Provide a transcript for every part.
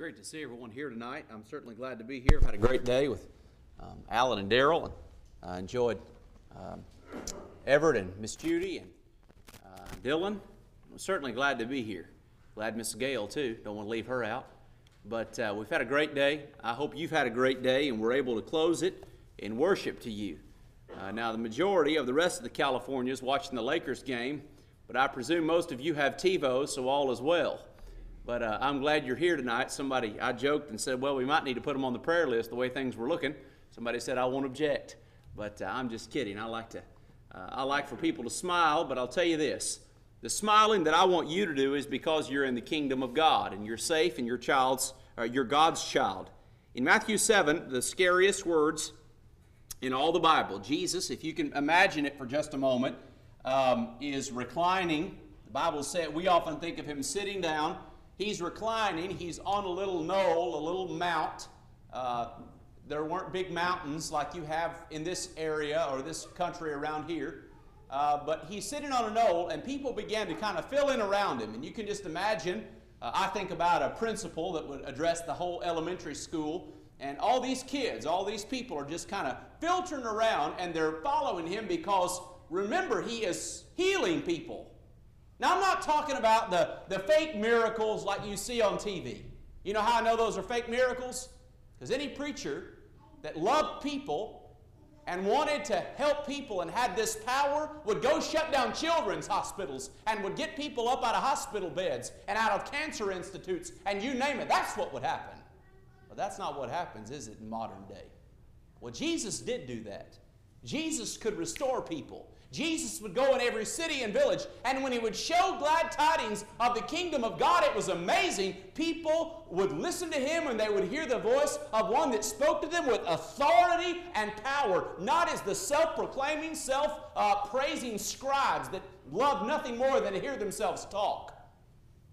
great to see everyone here tonight. I'm certainly glad to be here. I've had a great day with Alan and Daryl, and I enjoyed Everett and Miss Judy and Dylan. I'm certainly glad to be here. Glad Miss Gail, too. Don't want to leave her out. But we've had a great day. I hope you've had a great day, and we're able to close it in worship to you. Now, the majority of the rest of the Californians watching the Lakers game, but I presume most of you have TiVo, so all is well. But I'm glad you're here tonight. Somebody, I joked and said, well, we might need to put them on the prayer list the way things were looking. Somebody said, I won't object. But I'm just kidding. I like for people to smile, but I'll tell you this. The smiling that I want you to do is because you're in the kingdom of God and you're safe and you're God's child. In Matthew 7, the scariest words in all the Bible, Jesus, if you can imagine it for just a moment, is reclining. The Bible said we often think of him sitting down. He's reclining. He's on a little knoll, a little mount. There weren't big mountains like you have in this area or this country around here. But he's sitting on a knoll, and people began to kind of fill in around him. And you can just imagine, I think about a principal that would address the whole elementary school. And all these kids, all these people are just kind of filtering around, and they're following him because, remember, he is healing people. Now, I'm not talking about the fake miracles like you see on TV. You know how I know those are fake miracles? Because any preacher that loved people and wanted to help people and had this power would go shut down children's hospitals and would get people up out of hospital beds and out of cancer institutes and you name it. That's what would happen. But that's not what happens, is it, in modern day? Well, Jesus did do that. Jesus could restore people. Jesus would go in every city and village, and when he would show glad tidings of the kingdom of God, it was amazing. People would listen to him, and they would hear the voice of one that spoke to them with authority and power, not as the self-proclaiming, self-praising scribes that love nothing more than to hear themselves talk.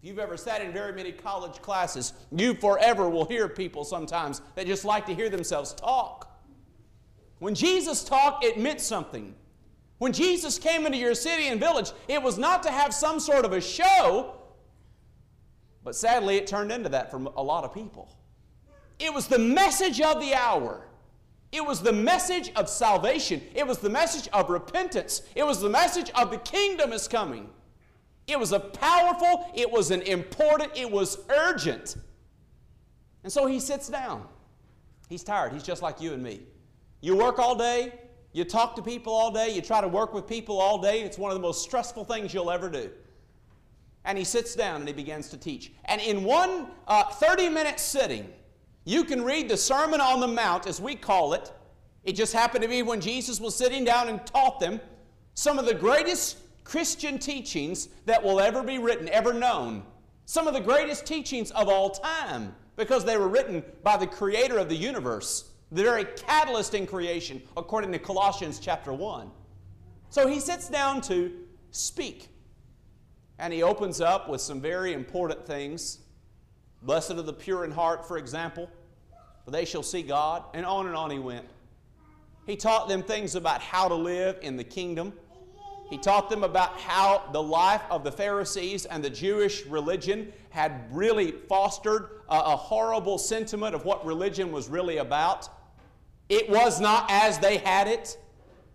If you've ever sat in very many college classes, you forever will hear people sometimes that just like to hear themselves talk. When Jesus talked, it meant something. When Jesus came into your city and village, it was not to have some sort of a show, but sadly it turned into that for a lot of people. It was the message of the hour. It was the message of salvation. It was the message of repentance. It was the message of the kingdom is coming. It was a powerful, it was an important, it was urgent. And so he sits down. He's tired. He's just like you and me. You work all day. You talk to people all day. You try to work with people all day. It's one of the most stressful things you'll ever do. And he sits down and he begins to teach. And in one 30-minute sitting, you can read the Sermon on the Mount, as we call it. It just happened to be when Jesus was sitting down and taught them some of the greatest Christian teachings that will ever be written, ever known. Some of the greatest teachings of all time, because they were written by the creator of the universe. The very catalyst in creation, according to Colossians chapter 1. So he sits down to speak. And he opens up with some very important things. Blessed are the pure in heart, for example, for they shall see God. And on he went. He taught them things about how to live in the kingdom. He taught them about how the life of the Pharisees and the Jewish religion had really fostered a horrible sentiment of what religion was really about. It was not as they had it.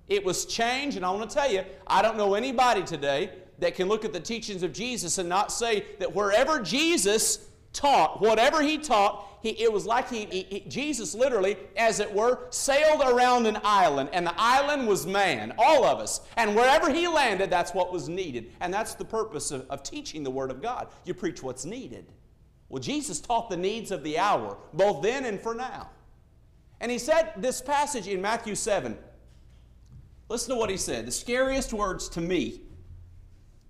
It was changed, and I want to tell you, I don't know anybody today that can look at the teachings of Jesus and not say that wherever Jesus taught, whatever he taught, it was like Jesus literally, as it were, sailed around an island, and the island was man, all of us. And wherever he landed, that's what was needed. And that's the purpose of teaching the Word of God. You preach what's needed. Well, Jesus taught the needs of the hour, both then and for now. And he said this passage in Matthew 7. Listen to what he said. The scariest words to me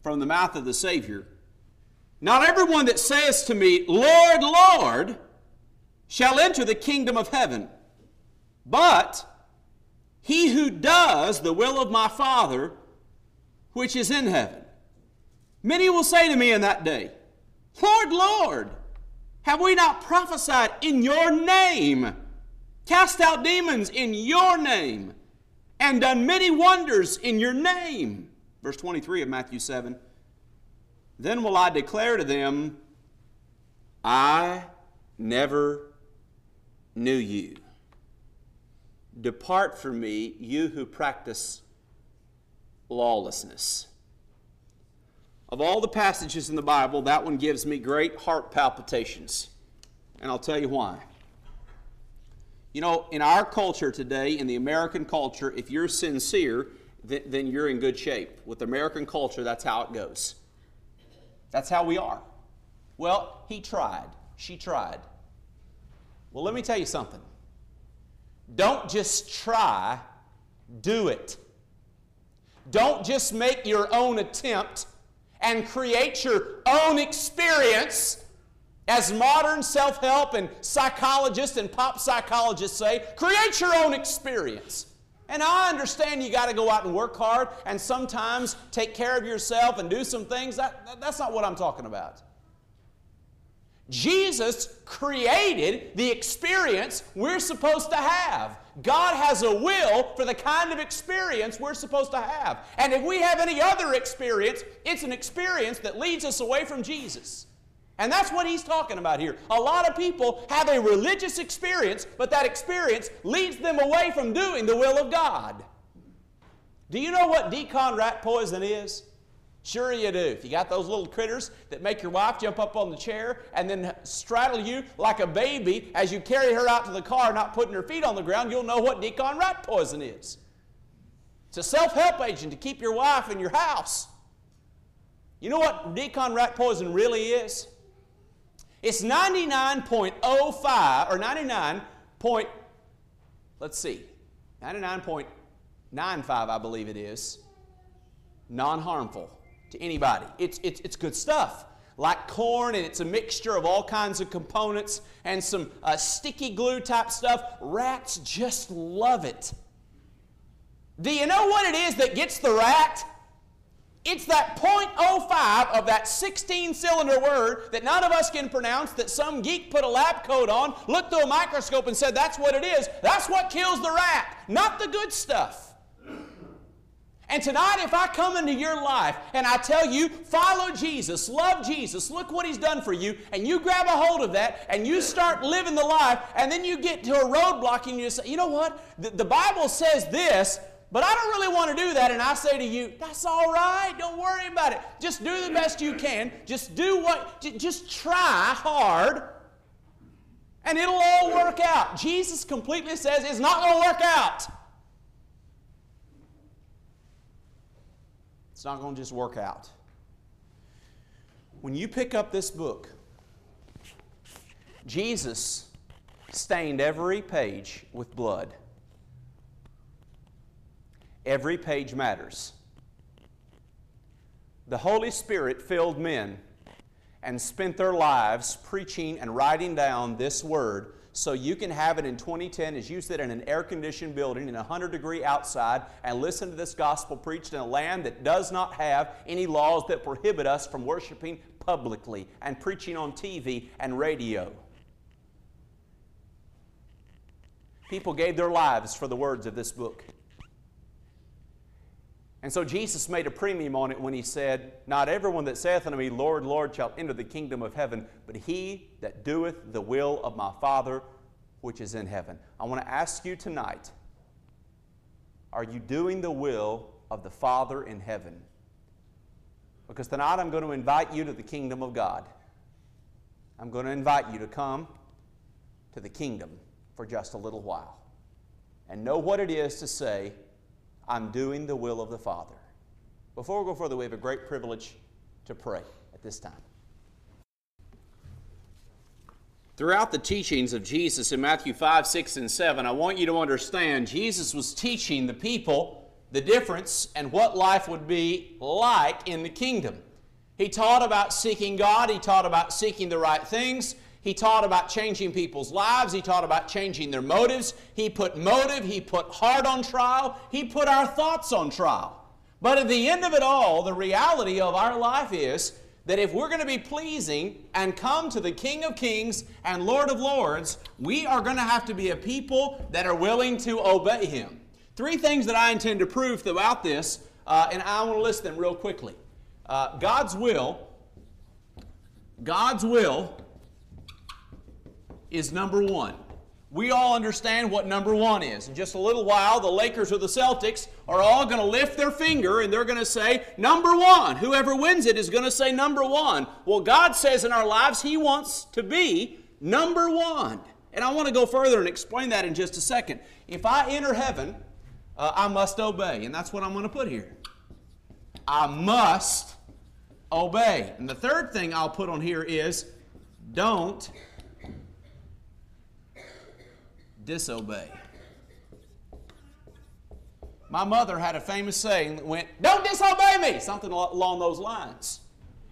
from the mouth of the Savior. Not everyone that saith to me, Lord, Lord, shall enter the kingdom of heaven, but he who does the will of my Father which is in heaven. Many will say to me in that day, Lord, Lord, have we not prophesied in your name, cast out demons in your name, and done many wonders in your name? Verse 23 of Matthew 7. Then will I declare to them, I never knew you. Depart from me, you who practice lawlessness. Of all the passages in the Bible, that one gives me great heart palpitations. And I'll tell you why. You know, in our culture today, in the American culture, if you're sincere, then you're in good shape. With American culture, that's how it goes. That's how we are. Well, he tried. She tried. Well, let me tell you something. Don't just try, do it. Don't just make your own attempt and create your own experience. As modern self-help and psychologists and pop psychologists say, create your own experience. And I understand you got to go out and work hard and sometimes take care of yourself and do some things. That's not what I'm talking about. Jesus created the experience we're supposed to have. God has a will for the kind of experience we're supposed to have. And if we have any other experience, it's an experience that leads us away from Jesus. And that's what he's talking about here. A lot of people have a religious experience, but that experience leads them away from doing the will of God. Do you know what decon rat poison is? Sure you do. If you got those little critters that make your wife jump up on the chair and then straddle you like a baby as you carry her out to the car, not putting her feet on the ground, you'll know what decon rat poison is. It's a self-help agent to keep your wife in your house. You know what decon rat poison really is? It's 99.95, I believe it is, non-harmful to anybody. It's good stuff, like corn, and it's a mixture of all kinds of components and some sticky glue type stuff. Rats just love it. Do you know what it is that gets the rat? It's that 0.05 of that 16-cylinder word that none of us can pronounce, that some geek put a lab coat on, looked through a microscope and said that's what it is. That's what kills the rat, not the good stuff. And tonight, if I come into your life and I tell you, follow Jesus, love Jesus, look what he's done for you, and you grab a hold of that and you start living the life, and then you get to a roadblock and you say, you know what, the Bible says this, but I don't really want to do that, and I say to you, that's all right, don't worry about it. Just do the best you can. Just do what, just try hard, and it'll all work out. Jesus completely says it's not going to work out. It's not going to just work out. When you pick up this book, Jesus stained every page with blood. Every page matters. The Holy Spirit filled men and spent their lives preaching and writing down this word so you can have it in 2010 as you sit in an air-conditioned building in 100-degree outside and listen to this gospel preached in a land that does not have any laws that prohibit us from worshiping publicly and preaching on TV and radio. People gave their lives for the words of this book. And so Jesus made a premium on it when he said, not everyone that saith unto me, Lord, Lord, shall enter the kingdom of heaven, but he that doeth the will of my Father which is in heaven. I want to ask you tonight, are you doing the will of the Father in heaven? Because tonight I'm going to invite you to the kingdom of God. I'm going to invite you to come to the kingdom for just a little while and know what it is to say, I'm doing the will of the Father. Before we go further, we have a great privilege to pray at this time. Throughout the teachings of Jesus in Matthew 5, 6, and 7, I want you to understand Jesus was teaching the people the difference and what life would be like in the kingdom. He taught about seeking God. He taught about seeking the right things. He taught about changing people's lives. He taught about changing their motives. He put motive, he put heart on trial, he put our thoughts on trial. But at the end of it all, the reality of our life is that if we're going to be pleasing and come to the King of Kings and Lord of Lords, we are going to have to be a people that are willing to obey him. Three things that I intend to prove throughout this, and I want to list them real quickly. God's will is number one. We all understand what number one is. In just a little while, the Lakers or the Celtics are all going to lift their finger and they're going to say, number one. Whoever wins it is going to say number one. Well, God says in our lives He wants to be number one. And I want to go further and explain that in just a second. If I enter heaven, I must obey. And that's what I'm going to put here. I must obey. And the third thing I'll put on here is don't disobey. My mother had a famous saying that went, "Don't disobey me," something along those lines.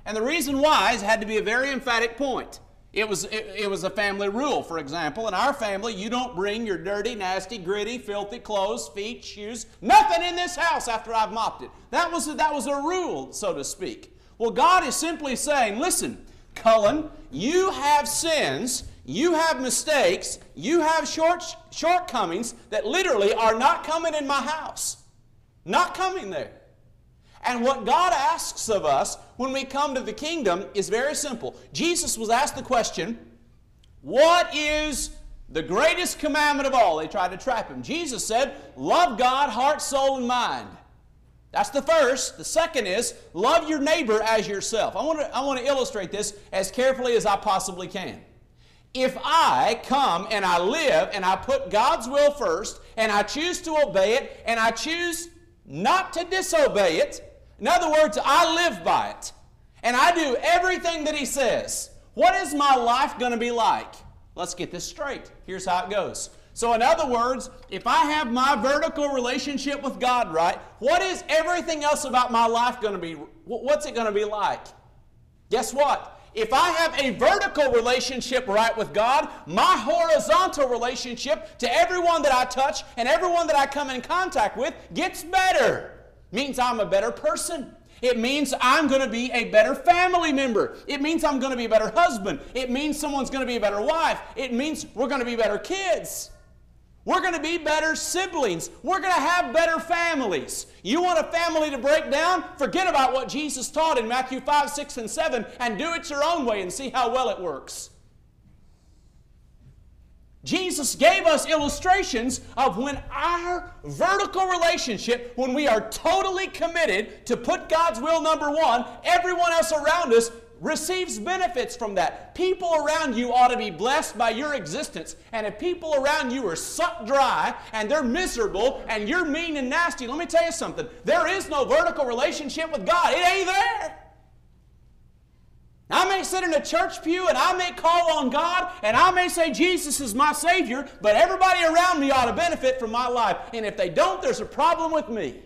And the reason why is it had to be a very emphatic point. It was a family rule, for example. In our family, you don't bring your dirty, nasty, gritty, filthy clothes, feet, shoes, nothing in this house after I've mopped it. That was a rule, so to speak. Well, God is simply saying, listen, Cullen, you have sins. You have mistakes, you have shortcomings that literally are not coming in my house. Not coming there. And what God asks of us when we come to the kingdom is very simple. Jesus was asked the question, what is the greatest commandment of all? They tried to trap Him. Jesus said, love God, heart, soul, and mind. That's the first. The second is, love your neighbor as yourself. I want to illustrate this as carefully as I possibly can. If I come and I live and I put God's will first and I choose to obey it and I choose not to disobey it, in other words, I live by it and I do everything that He says, what is my life going to be like? Let's get this straight. Here's how it goes. So in other words, if I have my vertical relationship with God right, what is everything else about my life going to be? What's it going to be like? Guess what? If I have a vertical relationship right with God, my horizontal relationship to everyone that I touch and everyone that I come in contact with gets better. It means I'm a better person. It means I'm going to be a better family member. It means I'm going to be a better husband. It means someone's going to be a better wife. It means we're going to be better kids. We're going to be better siblings. We're going to have better families. You want a family to break down? Forget about what Jesus taught in Matthew 5, 6, and 7 and do it your own way and see how well it works. Jesus gave us illustrations of when our vertical relationship, when we are totally committed to put God's will number one, everyone else around us receives benefits from that. People around you ought to be blessed by your existence. And if people around you are sucked dry and they're miserable and you're mean and nasty, let me tell you something. There is no vertical relationship with God. It ain't there. I may sit in a church pew and I may call on God and I may say Jesus is my Savior, but everybody around me ought to benefit from my life. And if they don't, there's a problem with me.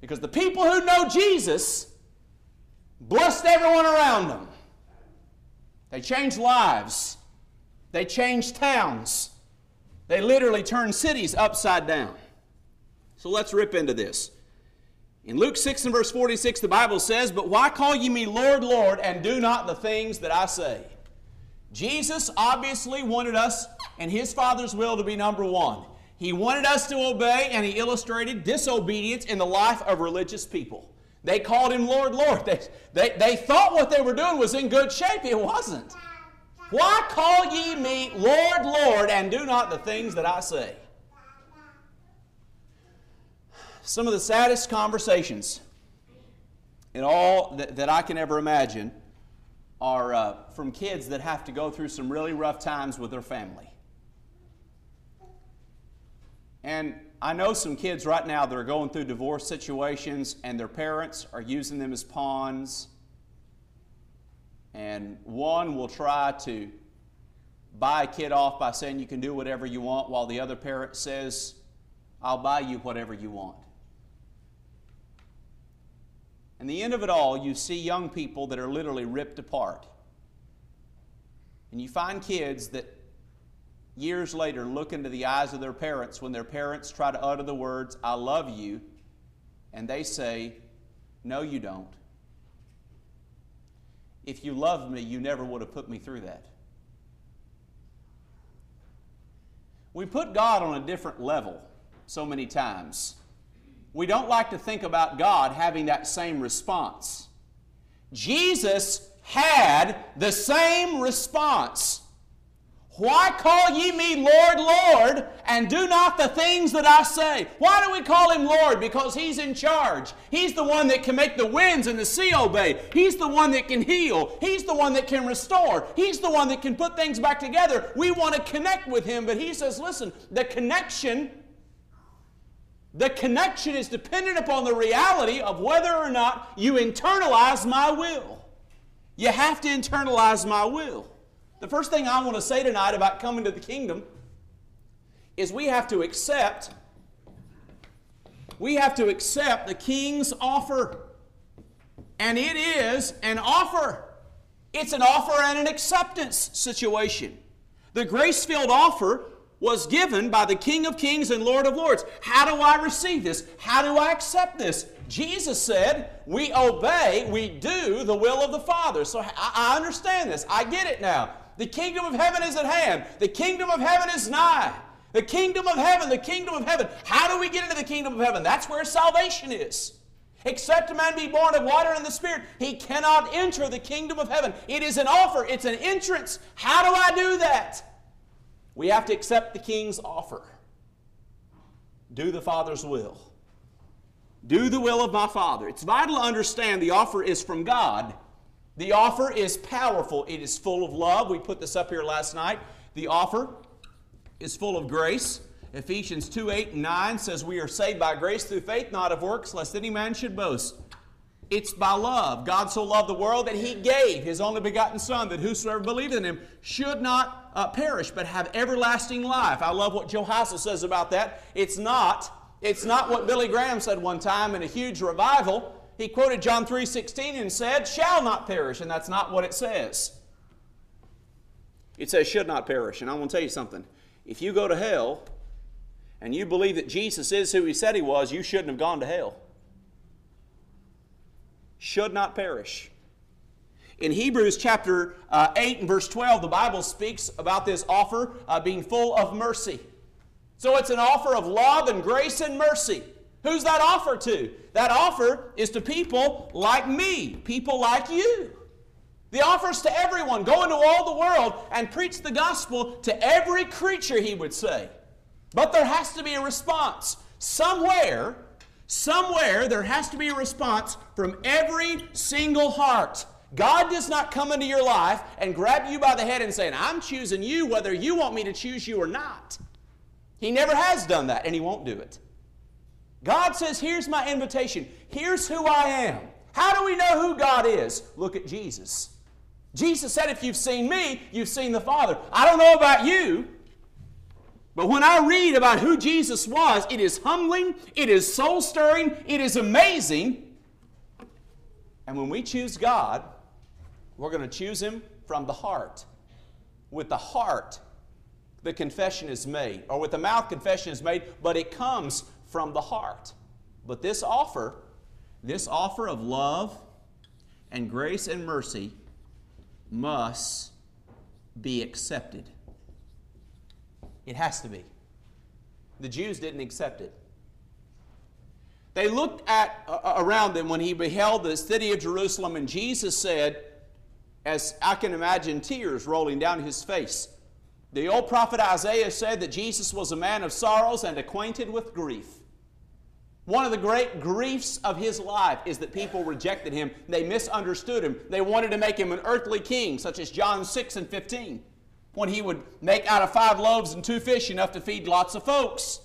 Because the people who know Jesus blessed everyone around them. They change lives. They change towns. They literally turn cities upside down. So let's rip into this. In Luke 6 and verse 46, the Bible says, "But why call ye me Lord, Lord, and do not the things that I say?" Jesus obviously wanted us and His Father's will to be number one. He wanted us to obey, and He illustrated disobedience in the life of religious people. They called Him Lord, Lord. They thought what they were doing was in good shape. It wasn't. Why call ye me Lord, Lord, and do not the things that I say? Some of the saddest conversations in all that I can ever imagine are from kids that have to go through some really rough times with their family. And I know some kids right now that are going through divorce situations and their parents are using them as pawns. And one will try to buy a kid off by saying you can do whatever you want, while the other parent says, I'll buy you whatever you want. And the end of it all, you see young people that are literally ripped apart. And you find kids that years later look into the eyes of their parents when their parents try to utter the words, I love you, and they say, no, you don't. If you loved me, you never would have put me through that. We put God on a different level so many times. We don't like to think about God having that same response. Jesus had the same response. Why call ye me Lord, Lord, and do not the things that I say? Why do we call him Lord? Because he's in charge. He's the one that can make the winds and the sea obey. He's the one that can heal. He's the one that can restore. He's the one that can put things back together. We want to connect with him, but he says, listen, the connection is dependent upon the reality of whether or not you internalize my will. You have to internalize my will. The first thing I want to say tonight about coming to the kingdom is we have to accept the king's offer. And it is an offer. It's an offer and an acceptance situation. The grace-filled offer was given by the King of Kings and Lord of Lords. How do I receive this? How do I accept this? Jesus said, we obey, we do the will of the Father. So I understand this. I get it now. The kingdom of heaven is at hand. The kingdom of heaven is nigh. The kingdom of heaven, the kingdom of heaven. How do we get into the kingdom of heaven? That's where salvation is. Except a man be born of water and the Spirit, he cannot enter the kingdom of heaven. It is an offer. It's an entrance. How do I do that? We have to accept the King's offer. Do the Father's will. Do the will of my Father. It's vital to understand the offer is from God. The offer is powerful. It is full of love. We put this up here last night. The offer is full of grace. Ephesians 2:8-9 says, we are saved by grace through faith, not of works, lest any man should boast. It's by love. God so loved the world that He gave His only begotten Son, that whosoever believed in Him should not perish, but have everlasting life. I love what Joe Heisel says about that. It's not what Billy Graham said one time in a huge revival. He quoted John 3:16 and said, shall not perish, and that's not what it says. It says should not perish, and I want to tell you something. If you go to hell and you believe that Jesus is who He said He was, you shouldn't have gone to hell. Should not perish. In Hebrews chapter 8 and verse 12, the Bible speaks about this offer being full of mercy. So it's an offer of love and grace and mercy. Who's that offer to? That offer is to people like me, people like you. The offer's to everyone. Go into all the world and preach the gospel to every creature, he would say. But there has to be a response. Somewhere there has to be a response from every single heart. God does not come into your life and grab you by the head and say, I'm choosing you whether you want me to choose you or not. He never has done that, and He won't do it. God says, here's my invitation. Here's who I am. How do we know who God is? Look at Jesus. Jesus said, if you've seen me, you've seen the Father. I don't know about you, but when I read about who Jesus was, it is humbling, it is soul-stirring, it is amazing. And when we choose God, we're going to choose Him from the heart. With the heart, the confession is made. Or with the mouth, confession is made, but it comes from the heart. But this offer of love and grace and mercy must be accepted. It has to be. The Jews didn't accept it. They looked at around them when He beheld the city of Jerusalem, and Jesus said, as I can imagine tears rolling down His face, the old prophet Isaiah said that Jesus was a man of sorrows and acquainted with grief. One of the great griefs of His life is that people rejected Him. They misunderstood Him. They wanted to make Him an earthly king, such as John 6 and 15. When He would make out of 5 loaves and 2 fish enough to feed lots of folks.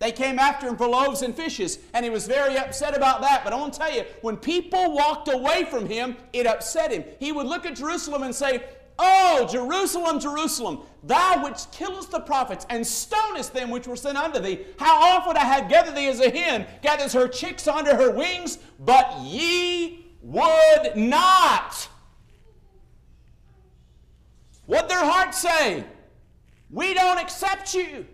They came after Him for loaves and fishes, and He was very upset about that. But I want to tell you, when people walked away from Him, it upset Him. He would look at Jerusalem and say, oh, Jerusalem, Jerusalem, thou which killest the prophets and stonest them which were sent unto thee. How oft would I have gathered thee as a hen gathers her chicks under her wings, but ye would not. What their hearts say? We don't accept you.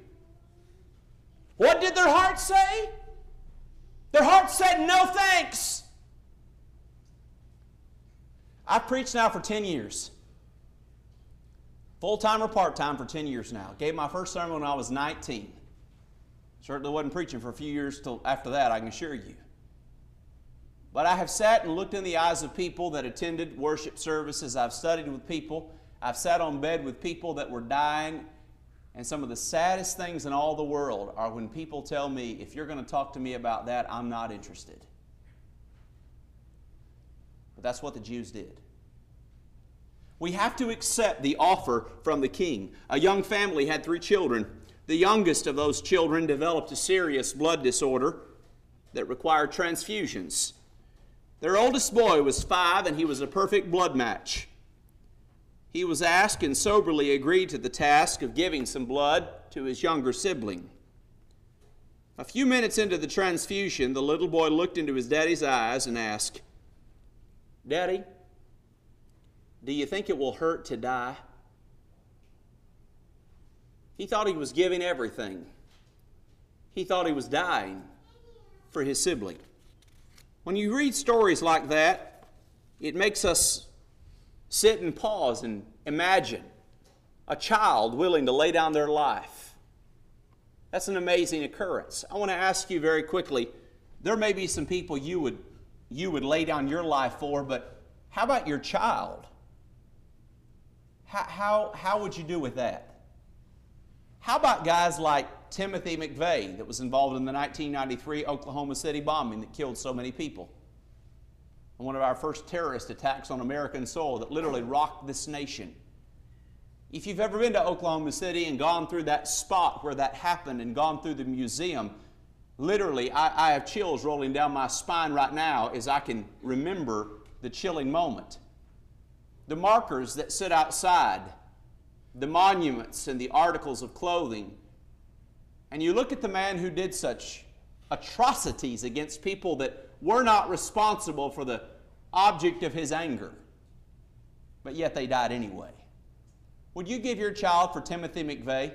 What did their hearts say? Their hearts said no thanks. I've preached now for 10 years. Full-time or part-time for 10 years now. Gave my first sermon when I was 19. Certainly wasn't preaching for a few years till after that, I can assure you. But I have sat and looked in the eyes of people that attended worship services. I've studied with people. I've sat on bed with people that were dying, and some of the saddest things in all the world are when people tell me, if you're going to talk to me about that, I'm not interested. But that's what the Jews did. We have to accept the offer from the king. A young family had 3 children. The youngest of those children developed a serious blood disorder that required transfusions. Their oldest boy was 5, and he was a perfect blood match. He was asked and soberly agreed to the task of giving some blood to his younger sibling. A few minutes into the transfusion, the little boy looked into his daddy's eyes and asked, "Daddy, do you think it will hurt to die?" He thought he was giving everything. He thought he was dying for his sibling. When you read stories like that, it makes us sit and pause and imagine a child willing to lay down their life. That's an amazing occurrence. I want to ask you very quickly, there may be some people you would lay down your life for, but how about your child? How would you do with that? How about guys like Timothy McVeigh that was involved in the 1993 Oklahoma City bombing that killed so many people? And one of our first terrorist attacks on American soil that literally rocked this nation. If you've ever been to Oklahoma City and gone through that spot where that happened and gone through the museum, literally I have chills rolling down my spine right now as I can remember the chilling moment. The markers that sit outside, the monuments and the articles of clothing. And you look at the man who did such atrocities against people that were not responsible for the object of his anger, but yet they died anyway. Would you give your child for Timothy McVeigh?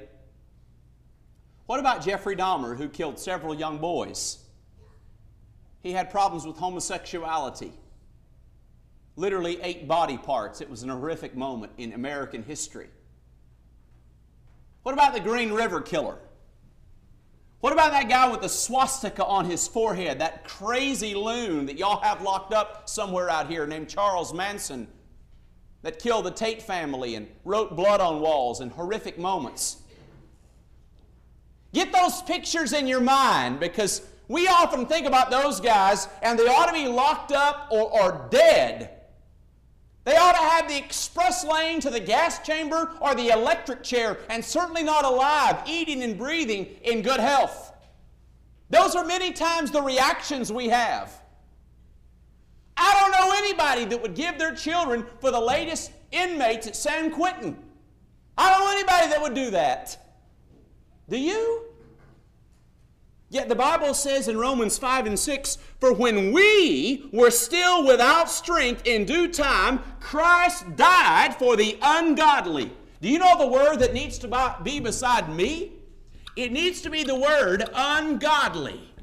What about Jeffrey Dahmer, who killed several young boys? He had problems with homosexuality. Literally 8 body parts. It was an horrific moment in American history. What about the Green River Killer? What about that guy with the swastika on his forehead, that crazy loon that y'all have locked up somewhere out here named Charles Manson that killed the Tate family and wrote blood on walls in horrific moments? Get those pictures in your mind, because we often think about those guys and they ought to be locked up or dead. They ought to have the express lane to the gas chamber or the electric chair, and certainly not alive, eating and breathing in good health. Those are many times the reactions we have. I don't know anybody that would give their children for the latest inmates at San Quentin. I don't know anybody that would do that. Do you? Yet the Bible says in Romans 5 and 6, "For when we were still without strength, in due time, Christ died for the ungodly." Do you know the word that needs to be beside me? It needs to be the word ungodly.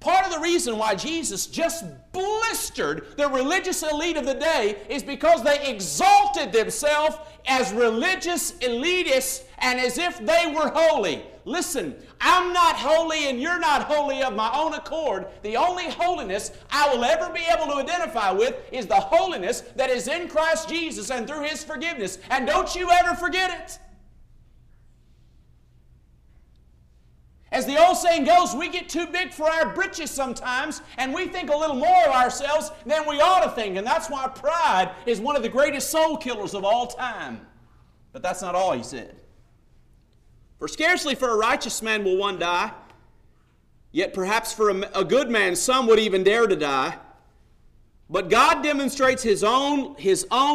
Part of the reason why Jesus just blistered the religious elite of the day is because they exalted themselves as religious elitists and as if they were holy. Listen, I'm not holy and you're not holy of my own accord. The only holiness I will ever be able to identify with is the holiness that is in Christ Jesus and through His forgiveness. And don't you ever forget it. As the old saying goes, we get too big for our britches sometimes, and we think a little more of ourselves than we ought to think. And that's why pride is one of the greatest soul killers of all time. But that's not all He said. "For scarcely for a righteous man will one die, yet perhaps for a good man some would even dare to die. But God demonstrates His own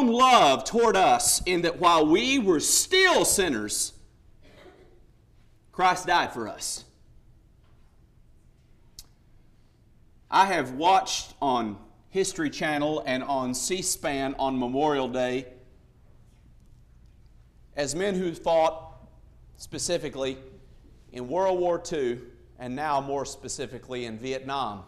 love toward us, in that while we were still sinners, Christ died for us." I have watched on History Channel and on C-SPAN on Memorial Day as men who fought specifically in World War II, and now more specifically in Vietnam.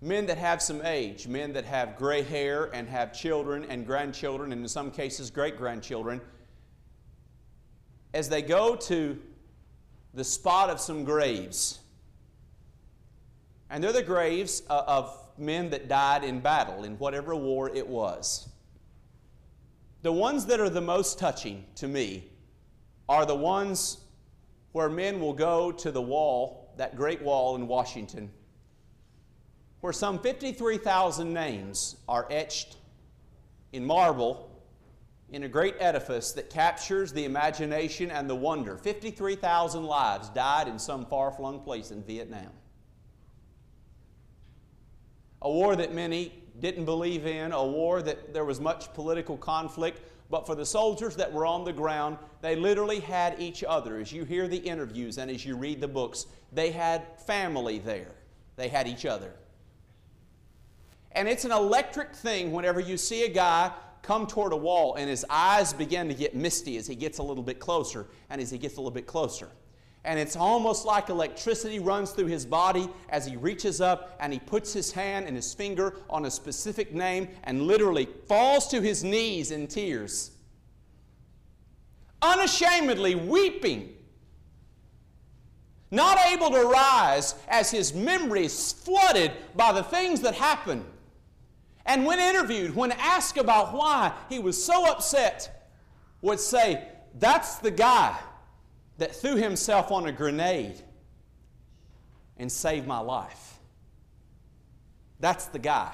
Men that have some age, men that have gray hair and have children and grandchildren, and in some cases great-grandchildren, as they go to the spot of some graves. And they're the graves of men that died in battle, in whatever war it was. The ones that are the most touching to me are the ones where men will go to the wall, that great wall in Washington, where some 53,000 names are etched in marble in a great edifice that captures the imagination and the wonder. 53,000 lives died in some far-flung place in Vietnam. A war that many didn't believe in, a war that there was much political conflict, but for the soldiers that were on the ground, they literally had each other. As you hear the interviews and as you read the books, they had family there. They had each other. And it's an electric thing whenever you see a guy come toward a wall and his eyes begin to get misty as he gets a little bit closer and as he gets a little bit closer. And it's almost like electricity runs through his body as he reaches up and he puts his hand and his finger on a specific name and literally falls to his knees in tears, unashamedly weeping, not able to rise as his memory is flooded by the things that happened. And when interviewed, when asked about why he was so upset, would say, "That's the guy that threw himself on a grenade and saved my life. That's the guy."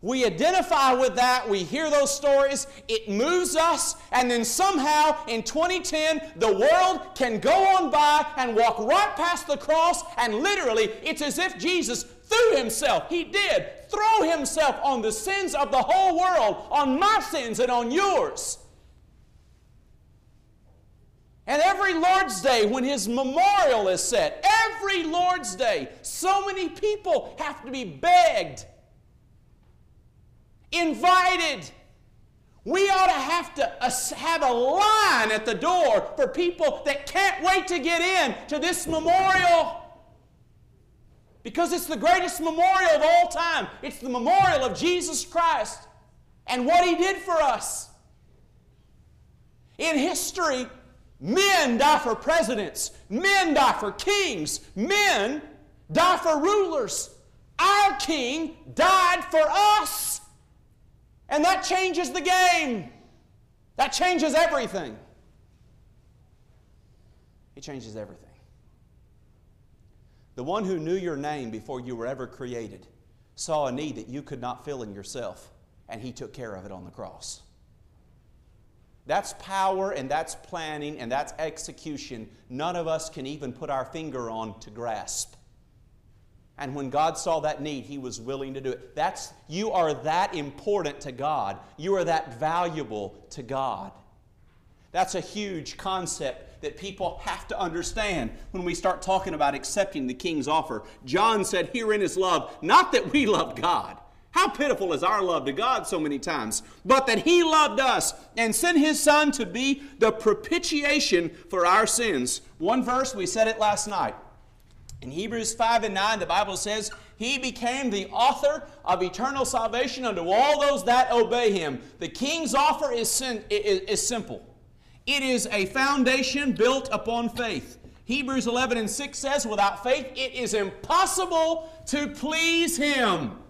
We identify with that, we hear those stories, it moves us, and then somehow in 2010, the world can go on by and walk right past the cross, and literally, it's as if Jesus threw himself, he did, throw himself on the sins of the whole world, on my sins and on yours. And every Lord's Day, when his memorial is set, every Lord's Day, so many people have to be begged, invited. We ought to have a line at the door for people that can't wait to get in to this memorial, because it's the greatest memorial of all time. It's the memorial of Jesus Christ and what he did for us. In history, men die for presidents. Men die for kings. Men die for rulers. Our King died for us. And that changes the game. That changes everything. It changes everything. The one who knew your name before you were ever created saw a need that you could not fill in yourself, and he took care of it on the cross. That's power, and that's planning, and that's execution. None of us can even put our finger on to grasp. And when God saw that need, he was willing to do it. You are that important to God. You are that valuable to God. That's a huge concept that people have to understand when we start talking about accepting the King's offer. John said, "Herein is love, not that we love God." How pitiful is our love to God so many times, but that he loved us and sent his Son to be the propitiation for our sins. One verse, we said it last night. In Hebrews 5:9, the Bible says, "He became the author of eternal salvation unto all those that obey him." The King's offer is simple. It is a foundation built upon faith. Hebrews 11:6 says, "Without faith it is impossible to please him.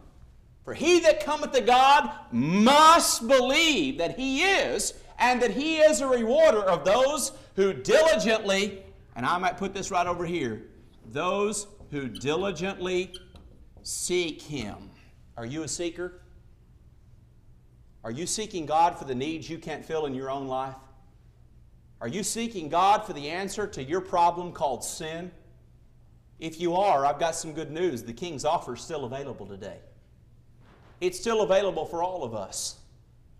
For he that cometh to God must believe that he is, and that he is a rewarder of those who diligently," and I might put this right over here, "those who diligently seek him." Are you a seeker? Are you seeking God for the needs you can't fill in your own life? Are you seeking God for the answer to your problem called sin? If you are, I've got some good news. The King's offer is still available today. It's still available for all of us.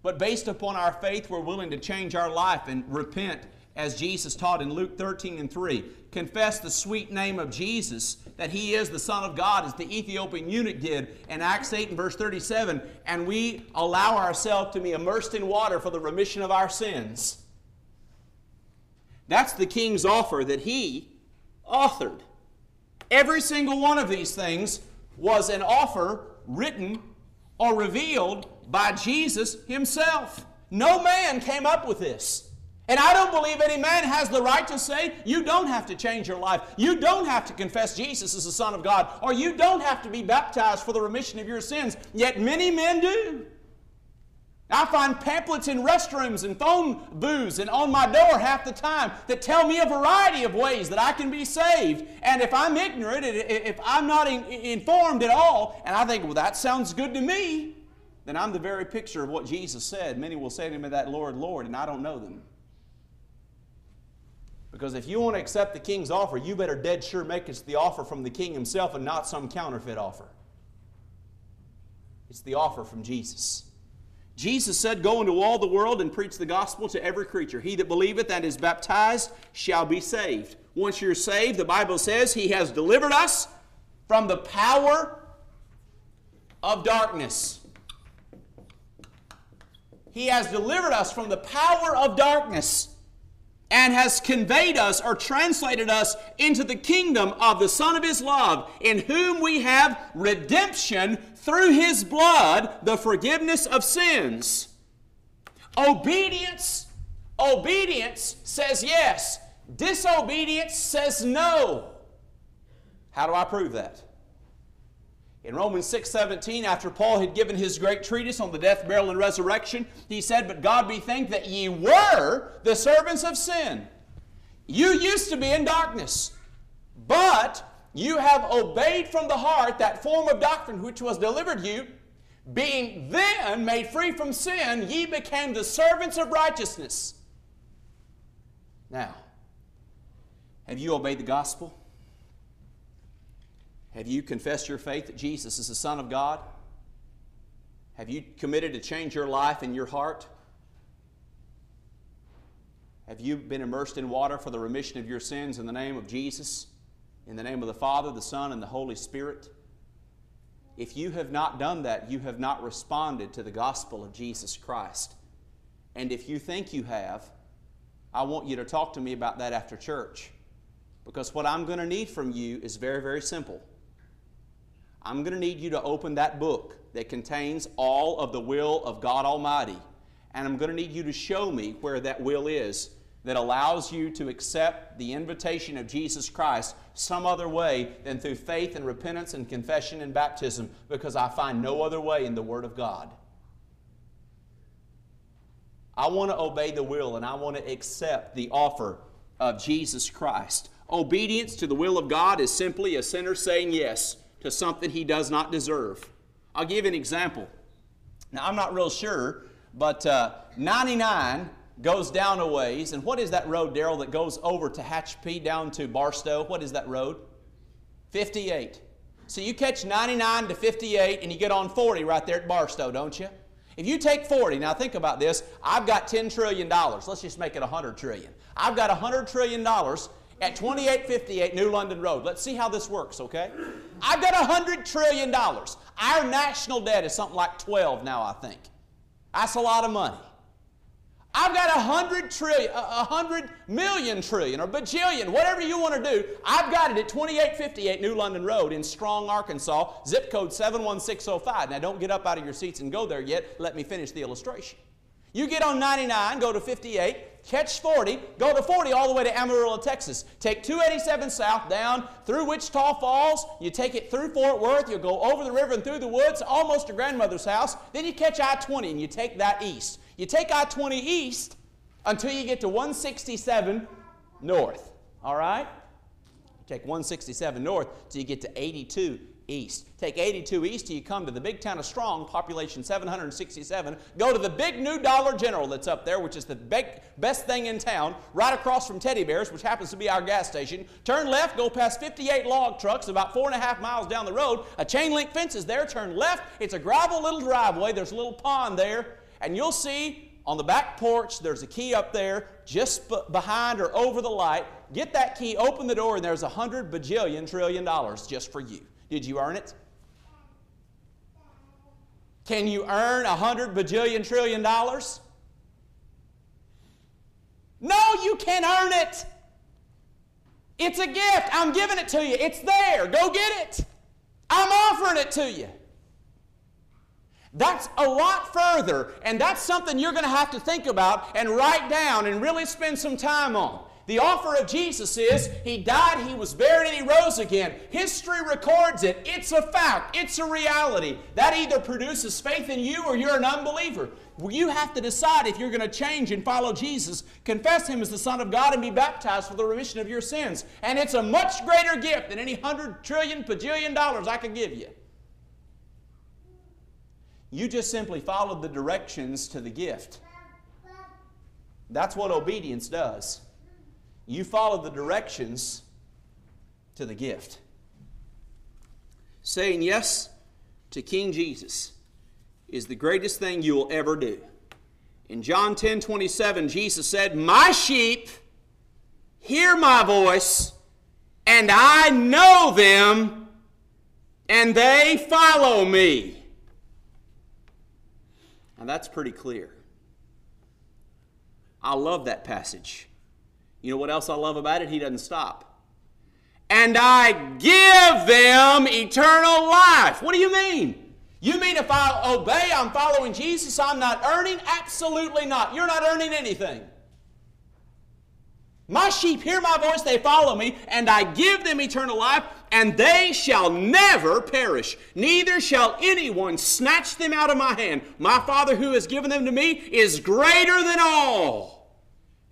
But based upon our faith, we're willing to change our life and repent, as Jesus taught in Luke 13:3. Confess the sweet name of Jesus, that he is the Son of God, as the Ethiopian eunuch did in Acts 8:37. And we allow ourselves to be immersed in water for the remission of our sins. That's the King's offer that he authored. Every single one of these things was an offer written or revealed by Jesus himself. No man came up with this. And I don't believe any man has the right to say, you don't have to change your life. You don't have to confess Jesus as the Son of God. Or you don't have to be baptized for the remission of your sins. Yet many men do. I find pamphlets in restrooms and phone booths and on my door half the time that tell me a variety of ways that I can be saved. And if I'm ignorant, if I'm not informed at all, and I think, well, that sounds good to me, then I'm the very picture of what Jesus said. Many will say to me that, Lord, Lord, and I don't know them. Because if you want to accept the king's offer, you better dead sure make it the offer from the king himself and not some counterfeit offer. It's the offer from Jesus. Jesus said, go into all the world and preach the gospel to every creature. He that believeth and is baptized shall be saved. Once you're saved, the Bible says He has delivered us from the power of darkness. He has delivered us from the power of darkness and has conveyed us or translated us into the kingdom of the Son of His love, in whom we have redemption through His blood, the forgiveness of sins. Obedience says yes. Disobedience says no. How do I prove that? In Romans 6:17, after Paul had given his great treatise on the death, burial, and resurrection, he said, but God be thanked that ye were the servants of sin. You used to be in darkness, but you have obeyed from the heart that form of doctrine which was delivered you. Being then made free from sin, ye became the servants of righteousness. Now, have you obeyed the gospel? Have you confessed your faith that Jesus is the Son of God? Have you committed to change your life and your heart? Have you been immersed in water for the remission of your sins in the name of Jesus, in the name of the Father, the Son, and the Holy Spirit? If you have not done that, you have not responded to the gospel of Jesus Christ. And if you think you have, I want you to talk to me about that after church. Because what I'm going to need from you is very, very simple. I'm going to need you to open that book that contains all of the will of God Almighty. And I'm going to need you to show me where that will is that allows you to accept the invitation of Jesus Christ some other way than through faith and repentance and confession and baptism, because I find no other way in the Word of God. I want to obey the will, and I want to accept the offer of Jesus Christ. Obedience to the will of God is simply a sinner saying yes to something he does not deserve. I'll give an example. Now, I'm not real sure, but 99 goes down a ways. And what is that road, Darrell, that goes over to Hatch P down to Barstow? What is that road? 58. So you catch 99 to 58, and you get on 40 right there at Barstow, don't you? If you take 40, now think about this. I've got $10 trillion. Let's just make it $100 trillion. I've got $100 trillion at 2858 New London Road. Let's see how this works, okay? I've got $100 trillion. Our national debt is something like 12 now, I think. That's a lot of money. I've got $100 million trillion, or bajillion, whatever you want to do. I've got it at 2858 New London Road in Strong, Arkansas, zip code 71605. Now, don't get up out of your seats and go there yet. Let me finish the illustration. You get on 99, go to 58, catch 40, go to 40 all the way to Amarillo, Texas. Take 287 south down through Wichita Falls. You take it through Fort Worth. You'll go over the river and through the woods, almost to grandmother's house. Then you catch I-20 and you take that east. You take I-20 east until you get to 167 north. All right? Take 167 north until you get to 82 east. Take 82 east till you come to the big town of Strong, population 767. Go to the big new Dollar General that's up there, which is the best thing in town, right across from Teddy Bears, which happens to be our gas station. Turn left, go past 58 log trucks, about 4.5 miles down the road. A chain link fence is there. Turn left. It's a gravel little driveway. There's a little pond there. And you'll see on the back porch, there's a key up there just behind or over the light. Get that key, open the door, and there's $100 bajillion trillion just for you. Did you earn it? Can you earn $100 bajillion trillion? No, you can't earn it. It's a gift. I'm giving it to you. It's there. Go get it. I'm offering it to you. That's a lot further, and that's something you're going to have to think about and write down and really spend some time on. The offer of Jesus is, He died, He was buried, and He rose again. History records it. It's a fact. It's a reality. That either produces faith in you or you're an unbeliever. You have to decide if you're going to change and follow Jesus, confess Him as the Son of God, and be baptized for the remission of your sins. And it's a much greater gift than any $100 trillion, bajillion I could give you. You just simply followed the directions to the gift. That's what obedience does. You follow the directions to the gift. Saying yes to King Jesus is the greatest thing you will ever do. In John 10:27, Jesus said, "My sheep hear my voice, and I know them, and they follow me." Now that's pretty clear. I love that passage. You know what else I love about it? He doesn't stop. "And I give them eternal life." What do you mean? You mean if I obey, I'm following Jesus, I'm not earning? Absolutely not. You're not earning anything. My sheep hear my voice, they follow me, and I give them eternal life, and they shall never perish. Neither shall anyone snatch them out of my hand. My Father who has given them to me is greater than all,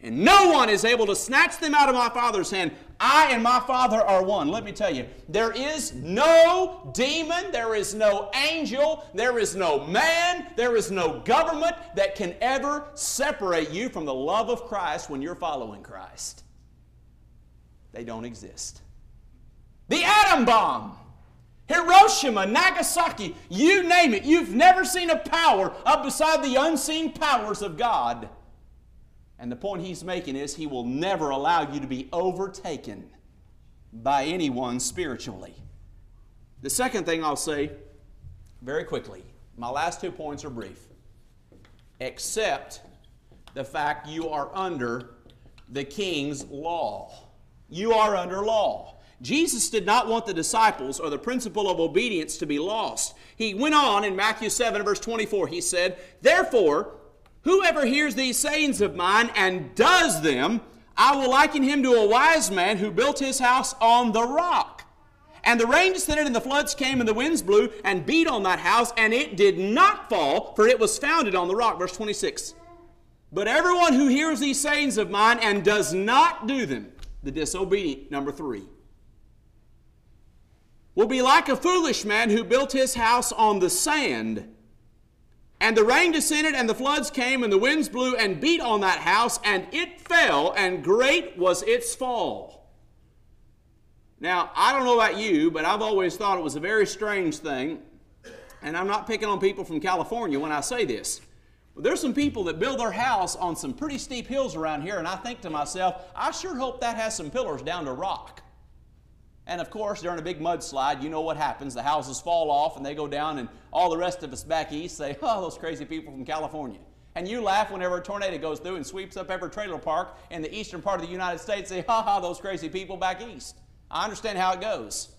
and no one is able to snatch them out of my Father's hand. I and my Father are one. Let me tell you, there is no demon, there is no angel, there is no man, there is no government that can ever separate you from the love of Christ when you're following Christ. They don't exist. The atom bomb, Hiroshima, Nagasaki, you name it, you've never seen a power up beside the unseen powers of God. And the point he's making is he will never allow you to be overtaken by anyone spiritually. The second thing I'll say very quickly, my last 2 points are brief. Accept the fact you are under the king's law. You are under law. Jesus did not want the disciples or the principle of obedience to be lost. He went on in Matthew 7, verse 24, he said, "Therefore, whoever hears these sayings of mine and does them, I will liken him to a wise man who built his house on the rock. And the rain descended and the floods came and the winds blew and beat on that house, and it did not fall, for it was founded on the rock." Verse 26. "But everyone who hears these sayings of mine and does not do them," the disobedient, number 3, "will be like a foolish man who built his house on the sand. And the rain descended, and the floods came, and the winds blew and beat on that house, and it fell, and great was its fall." Now, I don't know about you, but I've always thought it was a very strange thing, and I'm not picking on people from California when I say this. But there's some people that build their house on some pretty steep hills around here, and I think to myself, I sure hope that has some pillars down to rock. And of course, during a big mudslide, you know what happens. The houses fall off and they go down, and all the rest of us back east say, "Oh, those crazy people from California." And you laugh whenever a tornado goes through and sweeps up every trailer park in the eastern part of the United States, say, "Ha ha, those crazy people back east." I understand how it goes.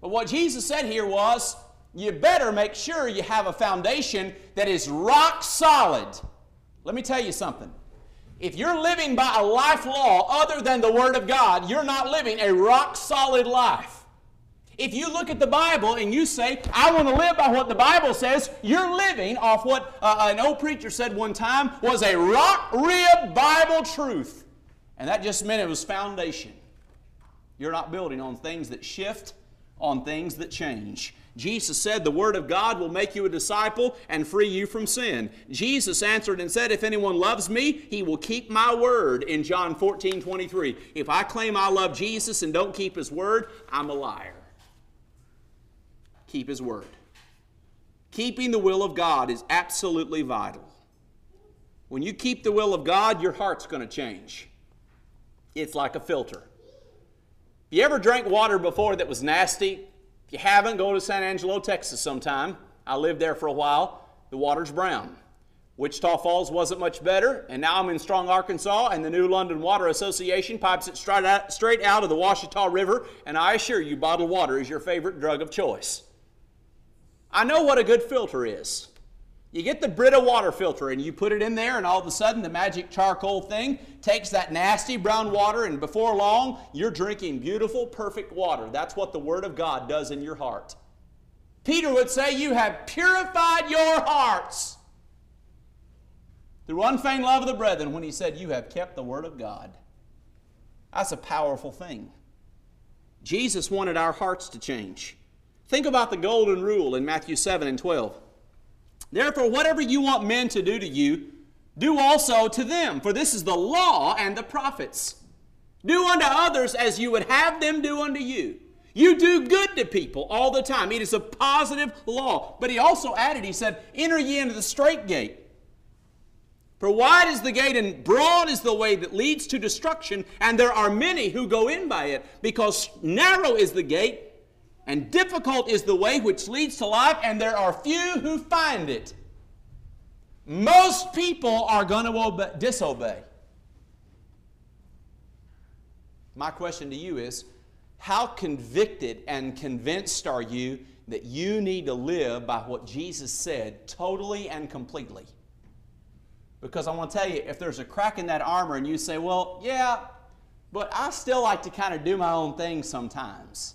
But what Jesus said here was, you better make sure you have a foundation that is rock solid. Let me tell you something. If you're living by a life law other than the Word of God, you're not living a rock-solid life. If you look at the Bible and you say, "I want to live by what the Bible says," you're living off what an old preacher said one time was a rock-ribbed Bible truth. And that just meant it was foundation. You're not building on things that shift, on things that change. Jesus said, "The Word of God will make you a disciple and free you from sin." Jesus answered and said, "If anyone loves me, he will keep my word," in John 14:23. If I claim I love Jesus and don't keep His word, I'm a liar. Keep His word. Keeping the will of God is absolutely vital. When you keep the will of God, your heart's going to change. It's like a filter. If you ever drank water before that was nasty, if you haven't, go to San Angelo, Texas sometime. I lived there for a while. The water's brown. Wichita Falls wasn't much better, and now I'm in Strong, Arkansas, and the New London Water Association pipes it straight out of the Washita River, and I assure you, bottled water is your favorite drug of choice. I know what a good filter is. You get the Brita water filter and you put it in there, and all of a sudden the magic charcoal thing takes that nasty brown water, and before long you're drinking beautiful, perfect water. That's what the Word of God does in your heart. Peter would say, "You have purified your hearts." through unfeigned love of the brethren, when he said, you have kept the word of God. That's a powerful thing. Jesus wanted our hearts to change. Think about the golden rule in Matthew 7 and 12. Therefore, whatever you want men to do to you, do also to them, for this is the law and the prophets. Do unto others as you would have them do unto you. You do good to people all the time. It is a positive law. But he also added, he said, enter ye into the strait gate. For wide is the gate and broad is the way that leads to destruction, and there are many who go in by it, because narrow is the gate and difficult is the way which leads to life, and there are few who find it. Most people are going to disobey. My question to you is, how convicted and convinced are you that you need to live by what Jesus said totally and completely? Because I want to tell you, if there's a crack in that armor and you say, well, yeah, but I still like to kind of do my own thing sometimes.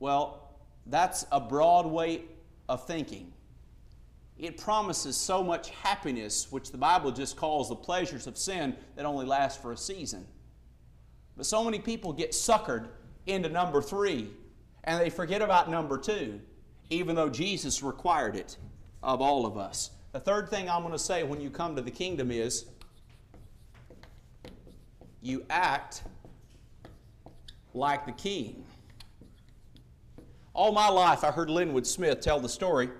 Well, that's a broad way of thinking. It promises so much happiness, which the Bible just calls the pleasures of sin, that only last for a season. But so many people get suckered into number 3, and they forget about number 2, even though Jesus required it of all of us. The third thing I'm going to say when you come to the kingdom is, you act like the king. All my life I heard Linwood Smith tell the story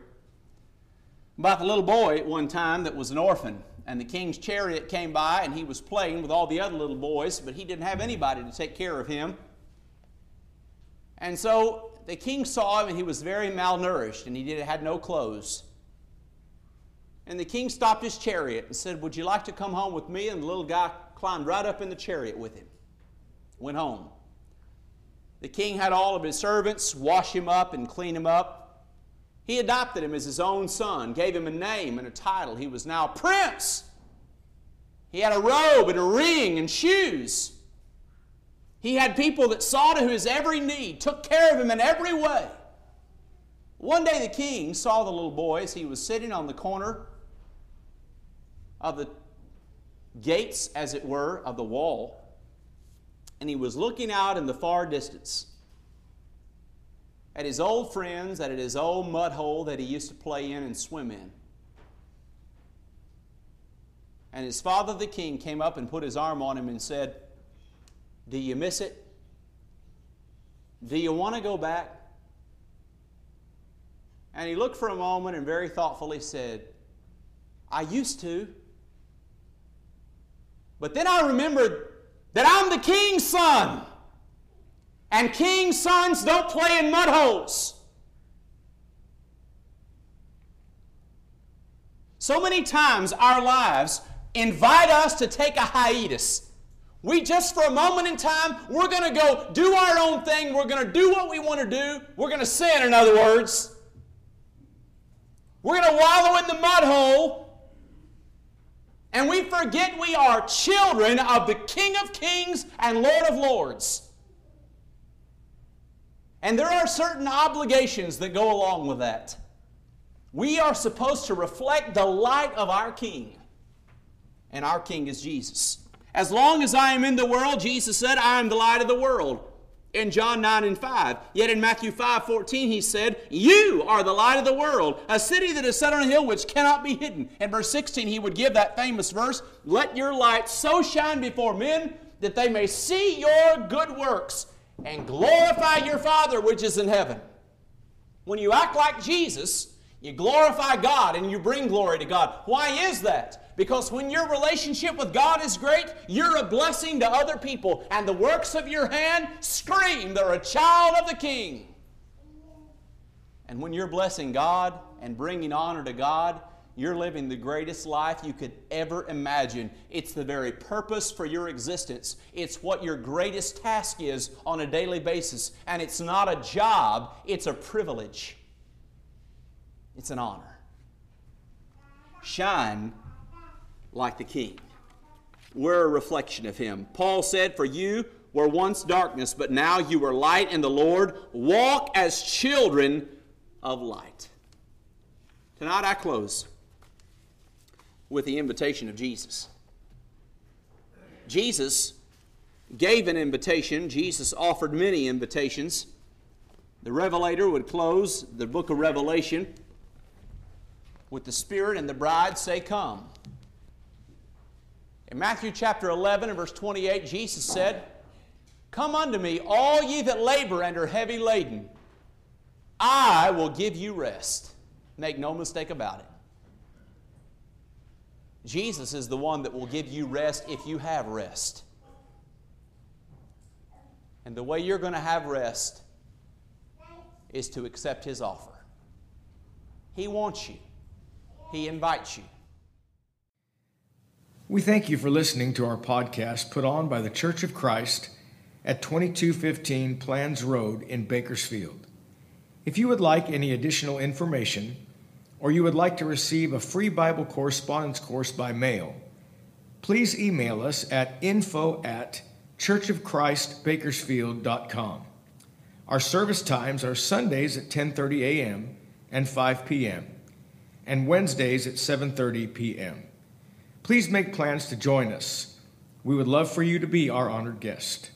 about the little boy at one time that was an orphan, and the king's chariot came by and he was playing with all the other little boys, but he didn't have anybody to take care of him. And so the king saw him, and he was very malnourished, and he had no clothes. And the king stopped his chariot and said, would you like to come home with me? And the little guy climbed right up in the chariot with him, went home. The king had all of his servants wash him up and clean him up. He adopted him as his own son, gave him a name and a title. He was now a prince. He had a robe and a ring and shoes. He had people that saw to his every need, took care of him in every way. One day the king saw the little boy as he was sitting on the corner of the gates, as it were, of the wall, and he was looking out in the far distance at his old friends, at his old mud hole that he used to play in and swim in. And his father, the king, came up and put his arm on him and said, do you miss it? Do you want to go back? And he looked for a moment and very thoughtfully said, I used to. But then I remembered that I'm the king's son. And king's sons don't play in mud holes. So many times our lives invite us to take a hiatus. We just for a moment in time, we're going to go do our own thing. We're going to do what we want to do. We're going to sin, in other words. We're going to wallow in the mud hole. And we forget we are children of the King of Kings and Lord of Lords. And there are certain obligations that go along with that. We are supposed to reflect the light of our King. And our King is Jesus. As long as I am in the world, Jesus said, I am the light of the world. In John 9 and 5. Yet in Matthew 5:14 he said, you are the light of the world, a city that is set on a hill which cannot be hidden. In verse 16 he would give that famous verse, let your light so shine before men that they may see your good works and glorify your Father which is in heaven. When you act like Jesus, you glorify God and you bring glory to God. Why is that? Because when your relationship with God is great, you're a blessing to other people, and the works of your hand scream they're a child of the King. And when you're blessing God and bringing honor to God, you're living the greatest life you could ever imagine. It's the very purpose for your existence. It's what your greatest task is on a daily basis. And it's not a job, it's a privilege. It's an honor. Shine like the King. We're a reflection of Him. Paul said, for you were once darkness, but now you are light in the Lord. Walk as children of light. Tonight I close with the invitation of Jesus. Jesus gave an invitation. Jesus offered many invitations. The Revelator would close the book of Revelation with the Spirit and the bride say, "Come." In Matthew chapter 11 and verse 28, Jesus said, "Come unto me, all ye that labor and are heavy laden. I will give you rest." Make no mistake about it. Jesus is the one that will give you rest if you have rest. And the way you're going to have rest is to accept His offer. He wants you. He invites you. We thank you for listening to our podcast put on by the Church of Christ at 2215 Plains Road in Bakersfield. If you would like any additional information, or you would like to receive a free Bible correspondence course by mail, please email us at info@churchofchristbakersfield.com. Our service times are Sundays at 10:30 a.m. and 5 p.m. and Wednesdays at 7:30 p.m. Please make plans to join us. We would love for you to be our honored guest.